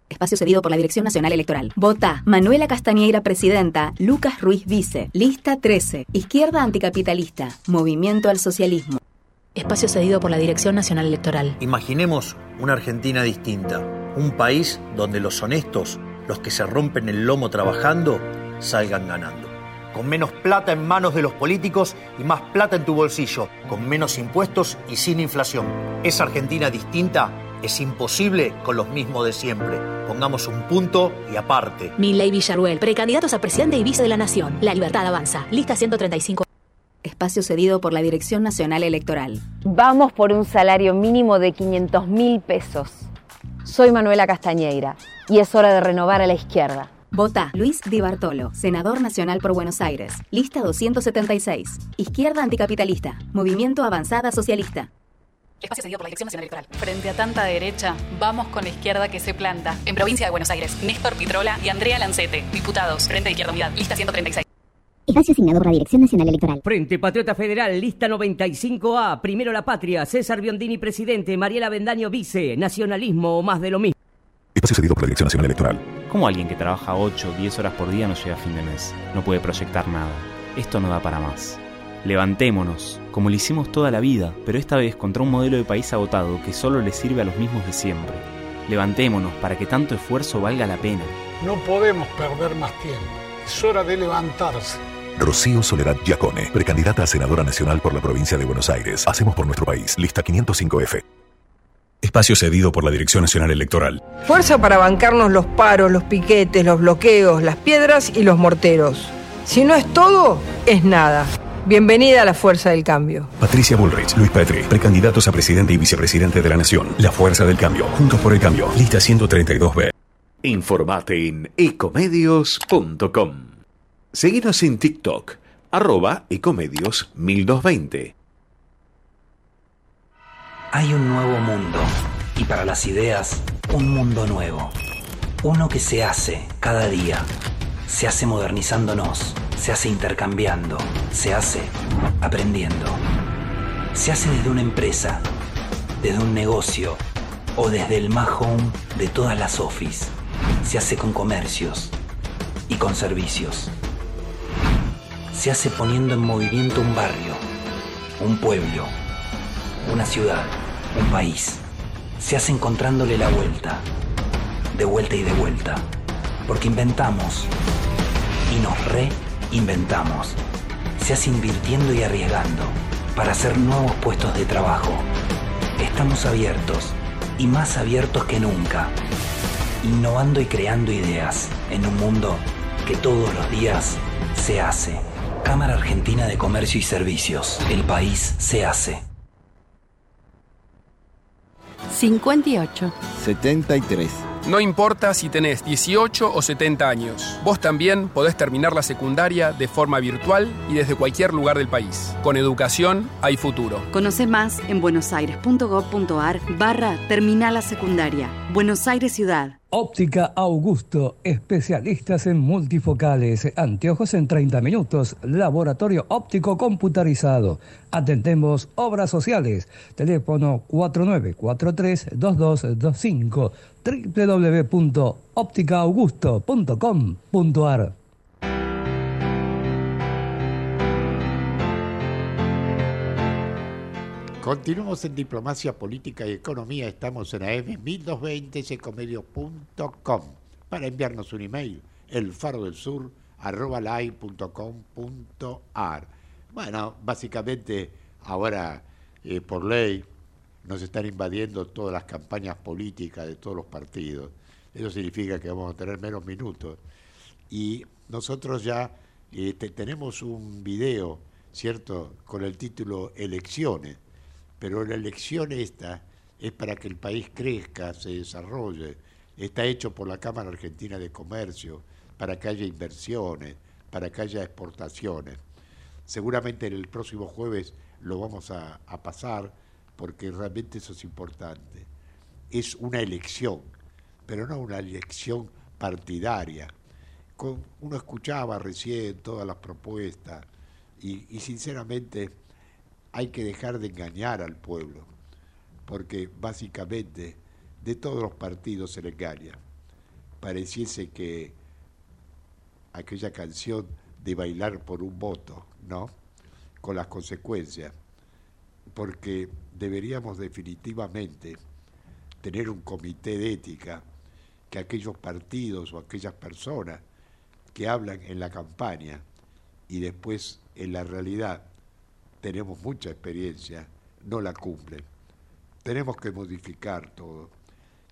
Espacio cedido por la Dirección Nacional Electoral. Vota Manuela Castañeira, presidenta. Lucas Ruiz, vice. Lista trece. Izquierda anticapitalista. Movimiento al socialismo. Espacio cedido por la Dirección Nacional Electoral. Imaginemos una Argentina distinta. Un país donde los honestos, los que se rompen el lomo trabajando, salgan ganando. Con menos plata en manos de los políticos y más plata en tu bolsillo, con menos impuestos y sin inflación. Esa Argentina distinta es imposible con los mismos de siempre. Pongamos un punto y aparte. Milei Villaruel, precandidatos a presidente y vice de la Nación. La libertad avanza. Lista ciento treinta y cinco. Espacio cedido por la Dirección Nacional Electoral. Vamos por un salario mínimo de quinientos mil pesos. Soy Manuela Castañeira y es hora de renovar a la izquierda. Vota Luis Di Bartolo, senador nacional por Buenos Aires. Lista doscientos setenta y seis. Izquierda anticapitalista. Movimiento Avanzada Socialista. Espacio cedido por la Dirección Nacional Electoral. Frente a tanta derecha, vamos con la izquierda que se planta. En Provincia de Buenos Aires, Néstor Pitrola y Andrea Lancete. Diputados, Frente de Izquierda Unidad. Lista ciento treinta y seis. Espacio asignado por la Dirección Nacional Electoral. Frente Patriota Federal, lista noventa y cinco A. Primero la Patria, César Biondini, presidente. Mariela Vendaño, vice. Nacionalismo o más de lo mismo. Espacio cedido por la Dirección Nacional Electoral. ¿Cómo alguien que trabaja ocho o diez horas por día no llega a fin de mes? No puede proyectar nada. Esto no da para más. Levantémonos, como lo hicimos toda la vida, pero esta vez contra un modelo de país agotado que solo le sirve a los mismos de siempre. Levantémonos para que tanto esfuerzo valga la pena. No podemos perder más tiempo. Es hora de levantarse. Rocío Soledad Giacone, precandidata a senadora nacional por la provincia de Buenos Aires. Hacemos por nuestro país. Lista quinientos cinco F. Espacio cedido por la Dirección Nacional Electoral. Fuerza para bancarnos los paros, los piquetes, los bloqueos, las piedras y los morteros. Si no es todo, es nada. Bienvenida a la Fuerza del Cambio. Patricia Bullrich, Luis Petri, precandidatos a presidente y vicepresidente de la Nación. La Fuerza del Cambio, Juntos por el Cambio, lista ciento treinta y dos B. Informate en ecomedios punto com. Seguinos en TikTok, arroba ecomedios mil doscientos veinte. Hay un nuevo mundo y y para las ideas, un mundo nuevo. Uno que se hace cada día. Se hace modernizándonos, se hace intercambiando, se hace aprendiendo. Se hace desde una empresa, desde un negocio o desde el más home de todas las office. Se hace con comercios y con servicios. Se hace poniendo en movimiento un barrio, un pueblo, una ciudad, un país. Se hace encontrándole la vuelta, de vuelta y de vuelta. Porque inventamos y nos reinventamos. Se hace invirtiendo y arriesgando para hacer nuevos puestos de trabajo. Estamos abiertos y más abiertos que nunca, innovando y creando ideas en un mundo que todos los días se hace. Cámara Argentina de Comercio y Servicios. El país se hace. cincuenta y ocho. setenta y tres. No importa si tenés dieciocho o setenta años, vos también podés terminar la secundaria de forma virtual y desde cualquier lugar del país. Con educación hay futuro. Conoce más en buenosaires.gov.ar barra Terminal la Secundaria. Buenos Aires Ciudad. Óptica Augusto, especialistas en multifocales, anteojos en treinta minutos, laboratorio óptico computarizado. Atendemos obras sociales. Teléfono cuatro nueve cuatro tres dos dos dos cinco, doble u doble u doble u punto óptica augusto punto com punto ar. Continuamos en Diplomacia Política y Economía. Estamos en A M mil doscientos veinte, secomedio punto com. Para enviarnos un email, elfarodelsur arroba live punto com punto ar. Bueno, básicamente ahora eh, por ley nos están invadiendo todas las campañas políticas de todos los partidos. Eso significa que vamos a tener menos minutos. Y nosotros ya eh, te, tenemos un video, ¿cierto?, con el título Elecciones. Pero la elección esta es para que el país crezca, se desarrolle. Está hecho por la Cámara Argentina de Comercio, para que haya inversiones, para que haya exportaciones. Seguramente el próximo jueves lo vamos a, a pasar, porque realmente eso es importante. Es una elección, pero no una elección partidaria. Con, uno escuchaba recién todas las propuestas y, y sinceramente... hay que dejar de engañar al pueblo, porque básicamente de todos los partidos se le engaña. Pareciese que aquella canción de bailar por un voto, ¿no?, con las consecuencias, porque deberíamos definitivamente tener un comité de ética que aquellos partidos o aquellas personas que hablan en la campaña y después en la realidad tenemos mucha experiencia, no la cumplen. Tenemos que modificar todo.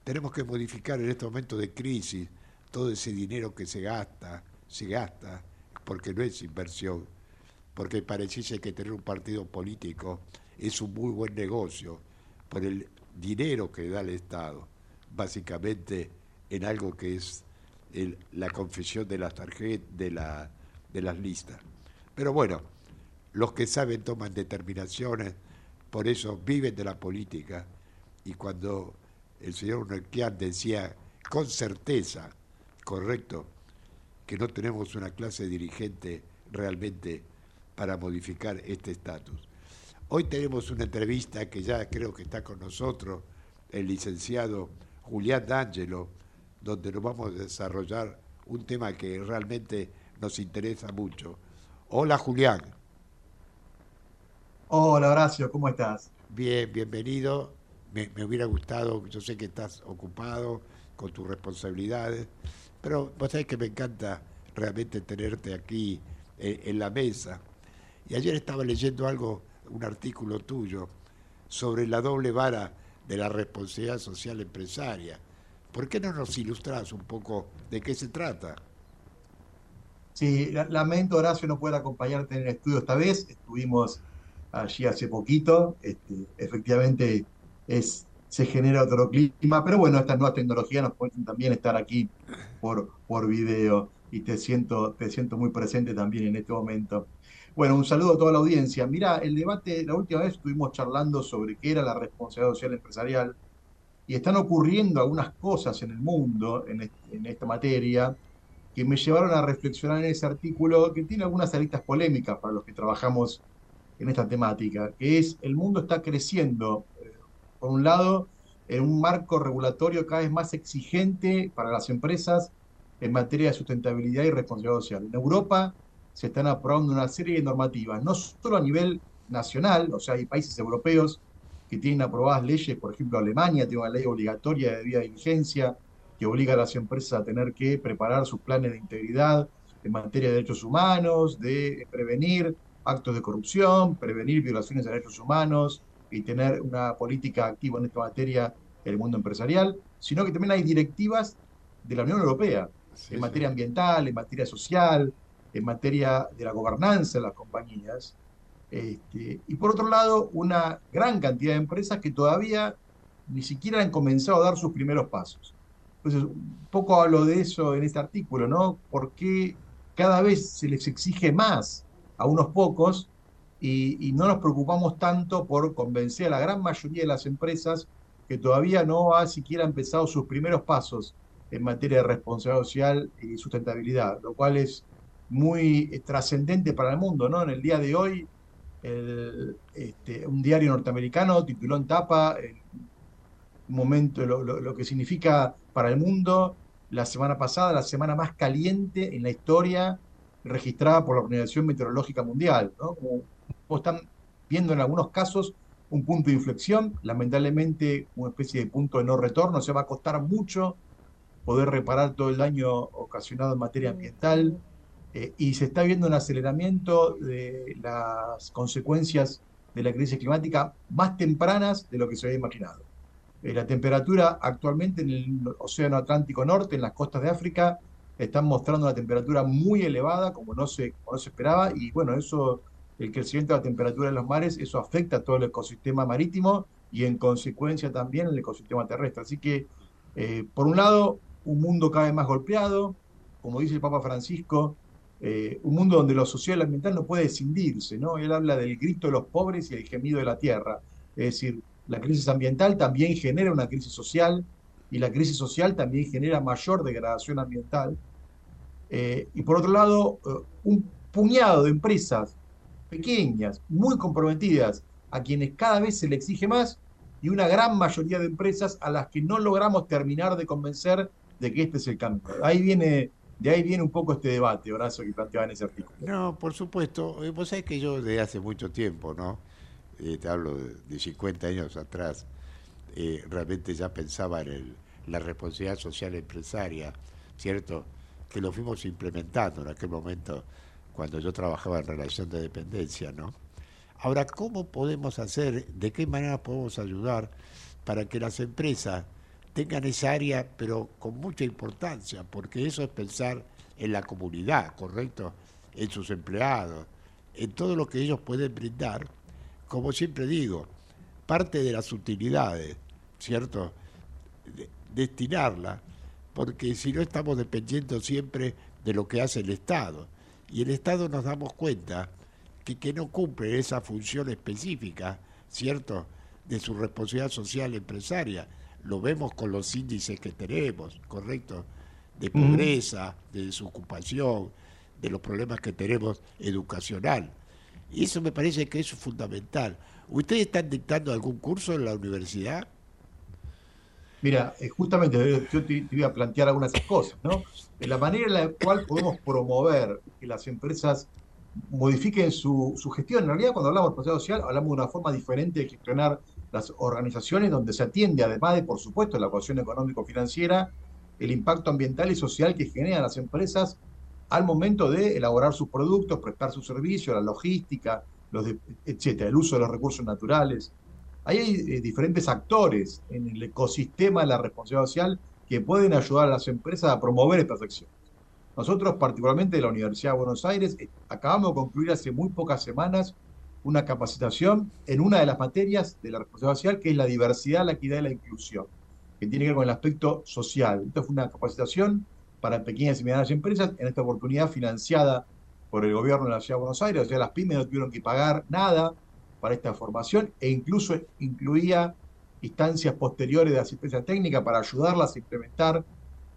Tenemos que modificar en este momento de crisis todo ese dinero que se gasta, se gasta porque no es inversión, porque pareciese que tener un partido político es un muy buen negocio por el dinero que da el Estado, básicamente en algo que es el, la confesión de las tarjetas, de, la, de las listas. Pero bueno, los que saben toman determinaciones, por eso viven de la política. Y cuando el señor Eurnekian decía con certeza, correcto, que no tenemos una clase dirigente realmente para modificar este estatus. Hoy tenemos una entrevista que ya creo que está con nosotros, el licenciado Julián D'Angelo, donde nos vamos a desarrollar un tema que realmente nos interesa mucho. Hola, Julián. Hola, Horacio, ¿cómo estás? Bien, bienvenido. Me, me hubiera gustado, yo sé que estás ocupado con tus responsabilidades, pero vos sabés que me encanta realmente tenerte aquí eh, en la mesa. Y ayer estaba leyendo algo, un artículo tuyo, sobre la doble vara de la responsabilidad social empresaria. ¿Por qué no nos ilustrás un poco de qué se trata? Sí, la, lamento, Horacio, no poder acompañarte en el estudio esta vez. Estuvimos allí hace poquito, este, efectivamente es, se genera otro clima, pero bueno, estas nuevas tecnologías nos pueden también estar aquí por, por video, y te siento, te siento muy presente también en este momento. Bueno, un saludo a toda la audiencia. Mirá, el debate, la última vez estuvimos charlando sobre qué era la responsabilidad social empresarial, y están ocurriendo algunas cosas en el mundo, en, este, en esta materia, que me llevaron a reflexionar en ese artículo, que tiene algunas aristas polémicas para los que trabajamos en esta temática, que es: el mundo está creciendo, por un lado, en un marco regulatorio cada vez más exigente para las empresas en materia de sustentabilidad y responsabilidad social. En Europa se están aprobando una serie de normativas, no solo a nivel nacional, o sea, hay países europeos que tienen aprobadas leyes, por ejemplo, Alemania tiene una ley obligatoria de debida diligencia que obliga a las empresas a tener que preparar sus planes de integridad en materia de derechos humanos, de prevenir actos de corrupción, prevenir violaciones a derechos humanos y tener una política activa en esta materia del mundo empresarial, sino que también hay directivas de la Unión Europea, sí, en materia sí. ambiental, en materia social, en materia de la gobernanza de las compañías, este, y por otro lado una gran cantidad de empresas que todavía ni siquiera han comenzado a dar sus primeros pasos. Entonces, un poco hablo de eso en este artículo, ¿no? Porque cada vez se les exige más a unos pocos y, y no nos preocupamos tanto por convencer a la gran mayoría de las empresas que todavía no ha siquiera empezado sus primeros pasos en materia de responsabilidad social y sustentabilidad, lo cual es muy trascendente para el mundo, ¿no? En el día de hoy, el, este, un diario norteamericano tituló en tapa el momento, lo, lo, lo que significa para el mundo la semana pasada, la semana más caliente en la historia registrada por la Organización Meteorológica Mundial, ¿no? Como están viendo en algunos casos un punto de inflexión, lamentablemente una especie de punto de no retorno, se va a costar mucho poder reparar todo el daño ocasionado en materia ambiental, eh, y se está viendo un aceleramiento de las consecuencias de la crisis climática más tempranas de lo que se había imaginado. Eh, la temperatura actualmente en el Océano Atlántico Norte, en las costas de África, están mostrando una temperatura muy elevada, como no se, como no se esperaba, y bueno, eso, el crecimiento de la temperatura en los mares, eso afecta a todo el ecosistema marítimo y en consecuencia también el ecosistema terrestre. Así que, eh, por un lado, un mundo cada vez más golpeado, como dice el Papa Francisco, eh, un mundo donde lo social y lo ambiental no puede escindirse, ¿no? Él habla del grito de los pobres y el gemido de la tierra. Es decir, la crisis ambiental también genera una crisis social y la crisis social también genera mayor degradación ambiental. Eh, y por otro lado, eh, un puñado de empresas pequeñas, muy comprometidas, a quienes cada vez se le exige más, y una gran mayoría de empresas a las que no logramos terminar de convencer de que este es el camino. Ahí viene, de ahí viene un poco este debate, Horacio, que planteaba en ese artículo. No, por supuesto. Vos sabés que yo desde hace mucho tiempo, ¿no? Eh, te hablo de, de cincuenta años atrás, eh, realmente ya pensaba en el, la responsabilidad social empresaria, ¿cierto? Que lo fuimos implementando en aquel momento cuando yo trabajaba en relación de dependencia, ¿no? Ahora, ¿cómo podemos hacer, de qué manera podemos ayudar para que las empresas tengan esa área, pero con mucha importancia? Porque eso es pensar en la comunidad, ¿correcto? En sus empleados, en todo lo que ellos pueden brindar. Como siempre digo, parte de las utilidades, ¿cierto? De, destinarla, porque si no estamos dependiendo siempre de lo que hace el Estado. Y el Estado nos damos cuenta que, que no cumple esa función específica, ¿cierto?, de su responsabilidad social empresaria. Lo vemos con los índices que tenemos, ¿correcto?, de pobreza, de desocupación, de los problemas que tenemos educacional. Y eso me parece que es fundamental. ¿Ustedes están dictando algún curso en la universidad? Mira, justamente yo te, te voy a plantear algunas cosas, ¿no? De la manera en la cual podemos promover que las empresas modifiquen su, su gestión. En realidad, cuando hablamos de responsabilidad social, hablamos de una forma diferente de gestionar las organizaciones, donde se atiende, además de, por supuesto, la ecuación económico-financiera, el impacto ambiental y social que generan las empresas al momento de elaborar sus productos, prestar sus servicios, la logística, los de, etcétera, el uso de los recursos naturales. Ahí hay eh, diferentes actores en el ecosistema de la responsabilidad social que pueden ayudar a las empresas a promover estas acciones. Nosotros, particularmente de la Universidad de Buenos Aires, eh, acabamos de concluir hace muy pocas semanas una capacitación en una de las materias de la responsabilidad social, que es la diversidad, la equidad y la inclusión, que tiene que ver con el aspecto social. Esto fue una capacitación para pequeñas y medianas empresas, en esta oportunidad financiada por el gobierno de la Ciudad de Buenos Aires, o sea, las pymes no tuvieron que pagar nada para esta formación, e incluso incluía instancias posteriores de asistencia técnica para ayudarlas a implementar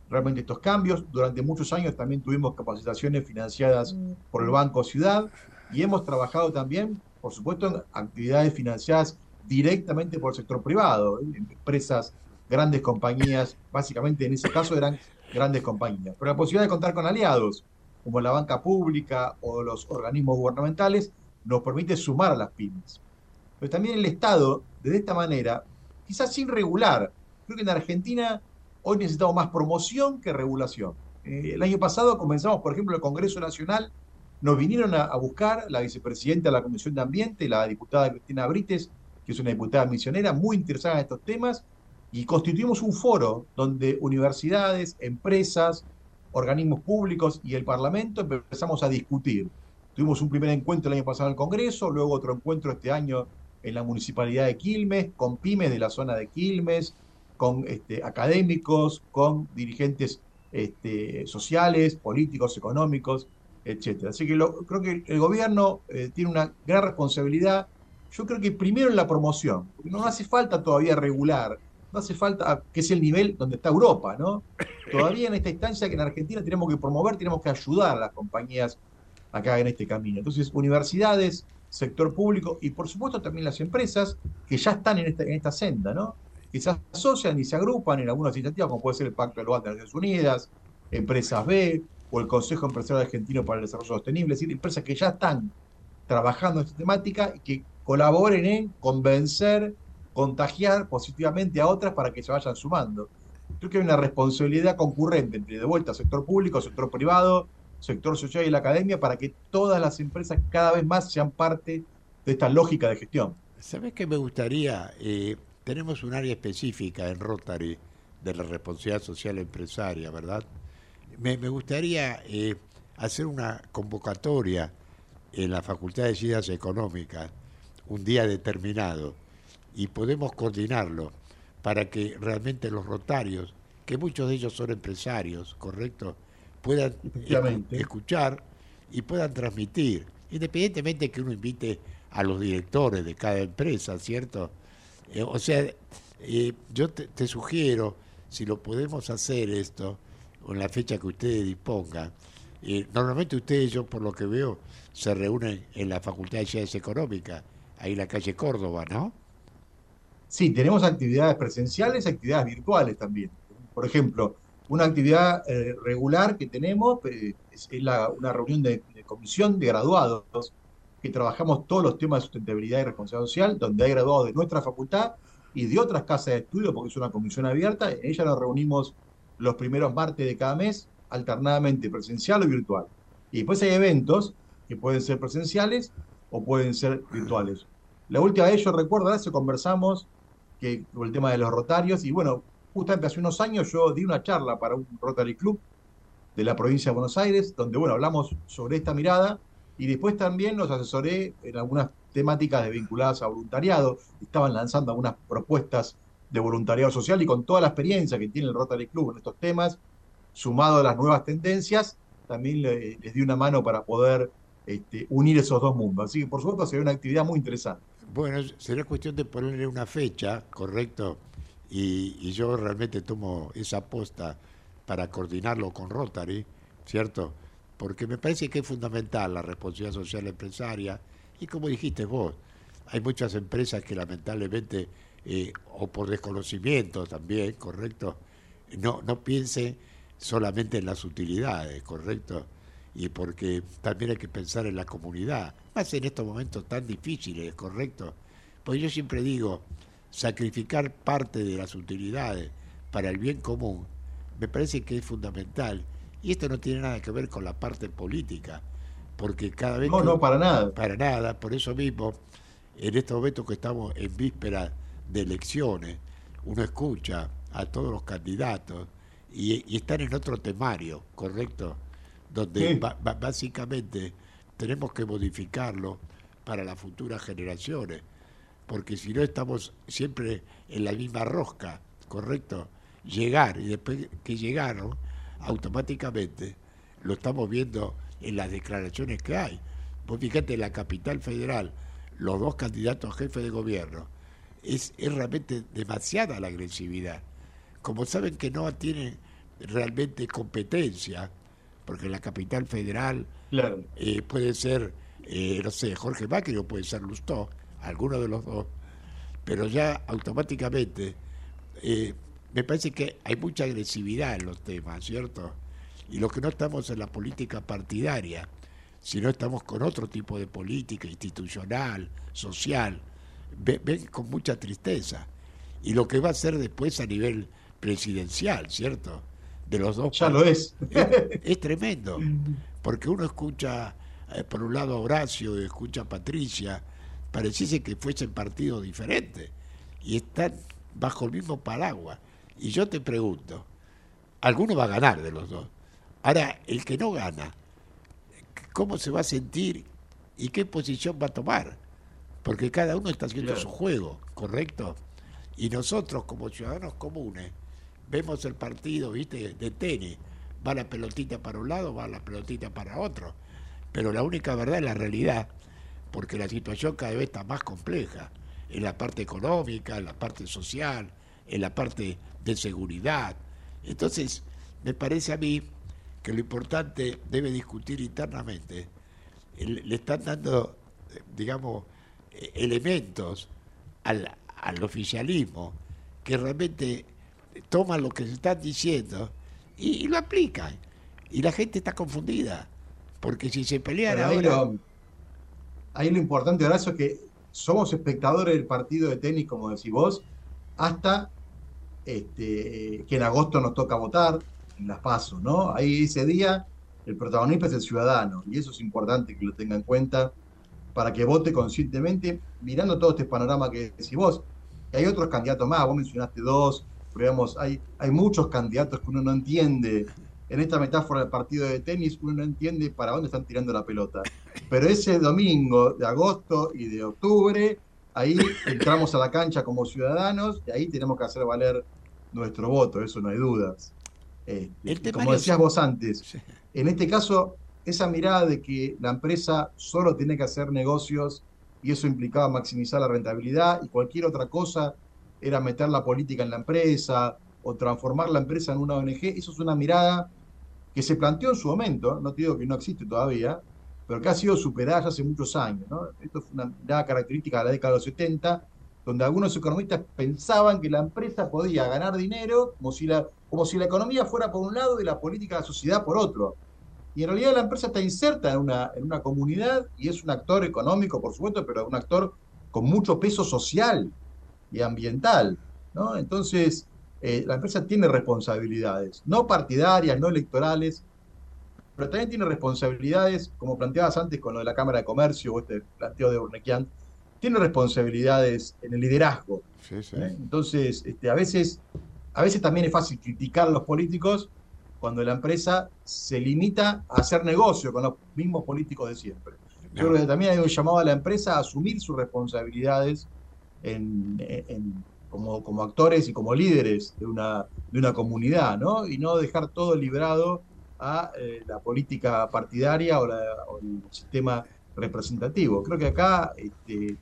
realmente estos cambios. Durante muchos años también tuvimos capacitaciones financiadas por el Banco Ciudad y hemos trabajado también, por supuesto, en actividades financiadas directamente por el sector privado, en empresas, grandes compañías, básicamente en ese caso eran grandes compañías. Pero la posibilidad de contar con aliados, como la banca pública o los organismos gubernamentales, nos permite sumar a las pymes. Pero también el Estado, de esta manera, quizás sin regular. Creo que en Argentina hoy necesitamos más promoción que regulación. Eh, el año pasado comenzamos, por ejemplo, el Congreso Nacional, nos vinieron a, a buscar la vicepresidenta de la Comisión de Ambiente, la diputada Cristina Brites, que es una diputada misionera muy interesada en estos temas, y constituimos un foro donde universidades, empresas, organismos públicos y el Parlamento empezamos a discutir. Tuvimos un primer encuentro el año pasado en el Congreso, luego otro encuentro este año en la Municipalidad de Quilmes, con pymes de la zona de Quilmes, con este, académicos, con dirigentes este, sociales, políticos, económicos, etcétera. Así que lo, creo que el gobierno eh, tiene una gran responsabilidad. Yo creo que primero en la promoción, porque no hace falta todavía regular, no hace falta, que es el nivel donde está Europa, ¿no? Todavía en esta instancia que en Argentina tenemos que promover, tenemos que ayudar a las compañías a que hagan este camino. Entonces, universidades, sector público y, por supuesto, también las empresas que ya están en esta, en esta senda, ¿no? Que se asocian y se agrupan en algunas iniciativas, como puede ser el Pacto Global de las Naciones Unidas, Empresas B o el Consejo Empresarial Argentino para el Desarrollo Sostenible, es decir, empresas que ya están trabajando en esta temática y que colaboren en convencer, contagiar positivamente a otras para que se vayan sumando. Creo que hay una responsabilidad concurrente entre, de vuelta, sector público, sector privado, sector social y la academia, para que todas las empresas cada vez más sean parte de esta lógica de gestión. ¿Sabés qué me gustaría? Eh, tenemos un área específica en Rotary de la responsabilidad social empresaria, ¿verdad? Me, me gustaría eh, hacer una convocatoria en la Facultad de Ciencias Económicas un día determinado, y podemos coordinarlo para que realmente los rotarios, que muchos de ellos son empresarios, ¿correcto?, puedan escuchar y puedan transmitir, independientemente que uno invite a los directores de cada empresa, ¿cierto? Eh, o sea, eh, yo te, te sugiero, si lo podemos hacer esto, en la fecha que ustedes dispongan, eh, normalmente ustedes, yo por lo que veo, se reúnen en la Facultad de Ciencias Económicas, ahí en la calle Córdoba, ¿no? Sí, tenemos actividades presenciales, actividades virtuales también. Por ejemplo, una actividad eh, regular que tenemos eh, es la, una reunión de, de comisión de graduados que trabajamos todos los temas de sustentabilidad y responsabilidad social, donde hay graduados de nuestra facultad y de otras casas de estudio, porque es una comisión abierta. En ella nos reunimos los primeros martes de cada mes, alternadamente presencial o virtual. Y después hay eventos que pueden ser presenciales o pueden ser virtuales. La última vez, yo recuerdo, hace conversamos que, el tema de los rotarios, y bueno, justamente hace unos años yo di una charla para un Rotary Club de la provincia de Buenos Aires, donde, bueno, hablamos sobre esta mirada, y después también nos asesoré en algunas temáticas vinculadas a voluntariado. Estaban lanzando algunas propuestas de voluntariado social, y con toda la experiencia que tiene el Rotary Club en estos temas, sumado a las nuevas tendencias, también le, les di una mano para poder este, unir esos dos mundos. Así que, por supuesto, sería una actividad muy interesante. Bueno, será cuestión de ponerle una fecha, ¿correcto? Y, y yo realmente tomo esa aposta para coordinarlo con Rotary, ¿cierto? Porque me parece que es fundamental la responsabilidad social empresaria, y como dijiste vos, hay muchas empresas que lamentablemente, eh, o por desconocimiento también, ¿correcto?, no, no piensen solamente en las utilidades, ¿correcto? Y porque también hay que pensar en la comunidad, más en estos momentos tan difíciles, ¿correcto? Porque yo siempre digo, sacrificar parte de las utilidades para el bien común me parece que es fundamental, y esto no tiene nada que ver con la parte política, porque cada vez no, que... no, para nada para nada, por eso mismo en estos momentos que estamos en víspera de elecciones, uno escucha a todos los candidatos y, y están en otro temario, ¿correcto?, donde sí. ba- básicamente tenemos que modificarlo para las futuras generaciones, porque si no estamos siempre en la misma rosca, ¿correcto? Llegar, y después que llegaron, automáticamente lo estamos viendo en las declaraciones que hay. Vos fíjate, en la capital federal, los dos candidatos a jefe de gobierno es, es realmente demasiada la agresividad. Como saben que no tienen realmente competencia, porque la capital federal, claro, eh, puede ser, eh, no sé, Jorge Macri o puede ser Lustó, alguno de los dos, pero ya automáticamente eh, me parece que hay mucha agresividad en los temas, ¿cierto? Y los que no estamos en la política partidaria, sino estamos con otro tipo de política institucional, social, ven, ven con mucha tristeza. Y lo que va a ser después a nivel presidencial, ¿cierto? De los dos ya países, lo es. es. Es tremendo, porque uno escucha, eh, por un lado a Horacio, escucha a Patricia, pareciese que fuesen partidos diferentes, y están bajo el mismo paraguas. Y yo te pregunto, alguno va a ganar de los dos. Ahora, el que no gana, ¿cómo se va a sentir y qué posición va a tomar? Porque cada uno está haciendo, claro, su juego, ¿correcto? Y nosotros, como ciudadanos comunes, vemos el partido, ¿viste?, de tenis. Va la pelotita para un lado, va la pelotita para otro. Pero la única verdad es la realidad, porque la situación cada vez está más compleja, en la parte económica, en la parte social, en la parte de seguridad. Entonces, me parece a mí que lo importante debe discutir internamente. Le están dando, digamos, elementos al, al oficialismo que realmente toman lo que se están diciendo y, y lo aplican. Y la gente está confundida, porque si se pelean ahora... Ahí lo, ahí lo importante, Horacio, es que somos espectadores del partido de tenis, como decís vos, hasta este, que en agosto nos toca votar, en las PASO, ¿no? Ahí ese día el protagonista es el ciudadano, y eso es importante que lo tenga en cuenta para que vote conscientemente, mirando todo este panorama que decís vos. Y hay otros candidatos más, vos mencionaste dos, pero digamos, hay, hay muchos candidatos que uno no entiende. En esta metáfora del partido de tenis, uno no entiende para dónde están tirando la pelota. Pero ese domingo de agosto y de octubre, ahí entramos a la cancha como ciudadanos y ahí tenemos que hacer valer nuestro voto, eso no hay dudas. Eh, este como decías vos antes, sí, en este caso, esa mirada de que la empresa solo tiene que hacer negocios y eso implicaba maximizar la rentabilidad y cualquier otra cosa era meter la política en la empresa o transformar la empresa en una O N G, eso es una mirada que se planteó en su momento, no te digo que no existe todavía, pero que ha sido superada ya hace muchos años, ¿no? Esto fue una mirada característica de la década de los setenta, donde algunos economistas pensaban que la empresa podía ganar dinero como si la, como si la economía fuera por un lado y la política de la sociedad por otro. Y en realidad la empresa está inserta en una, en una comunidad y es un actor económico, por supuesto, pero un actor con mucho peso social y ambiental, ¿no? Entonces, eh, la empresa tiene responsabilidades, no partidarias, no electorales, pero también tiene responsabilidades, como planteabas antes con lo de la Cámara de Comercio o este planteo de Eurnekian, tiene responsabilidades en el liderazgo. Sí, sí. ¿Eh? Entonces, este, a veces, a veces también es fácil criticar a los políticos cuando la empresa se limita a hacer negocio con los mismos políticos de siempre. Yo no. creo que también hay un llamado a la empresa a asumir sus responsabilidades en, en, como, como actores y como líderes de una, de una comunidad, ¿no? Y no dejar todo librado a eh, la política partidaria o, la, o el sistema representativo. Creo que acá este,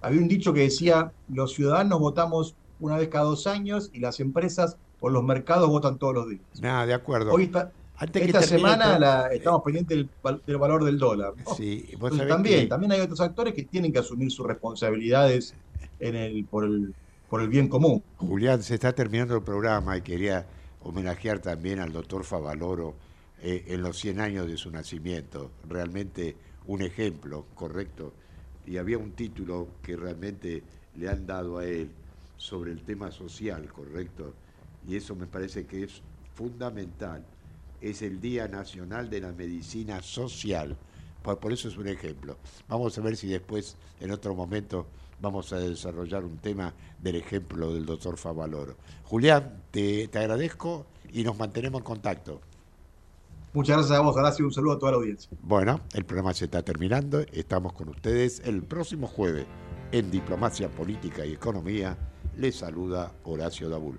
había un dicho que decía, los ciudadanos votamos una vez cada dos años y las empresas o los mercados votan todos los días. Nada, de acuerdo. Hoy está, Antes esta que semana todo, la, estamos eh, pendientes del, del valor del dólar, ¿no? Sí, vos sabés también, que... también hay otros actores que tienen que asumir sus responsabilidades en el por el por el bien común. Julián, se está terminando el programa y quería homenajear también al doctor Favaloro eh, en los cien años de su nacimiento. Realmente un ejemplo, correcto. Y había un título que realmente le han dado a él sobre el tema social, correcto. Y eso me parece que es fundamental. Es el Día Nacional de la Medicina Social. Por, por eso es un ejemplo. Vamos a ver si después, en otro momento, vamos a desarrollar un tema del ejemplo del doctor Favaloro. Julián, te, te agradezco y nos mantenemos en contacto. Muchas gracias a vos, Horacio, un saludo a toda la audiencia. Bueno, el programa se está terminando. Estamos con ustedes el próximo jueves. En Diplomacia Política y Economía, les saluda Horacio Daboul.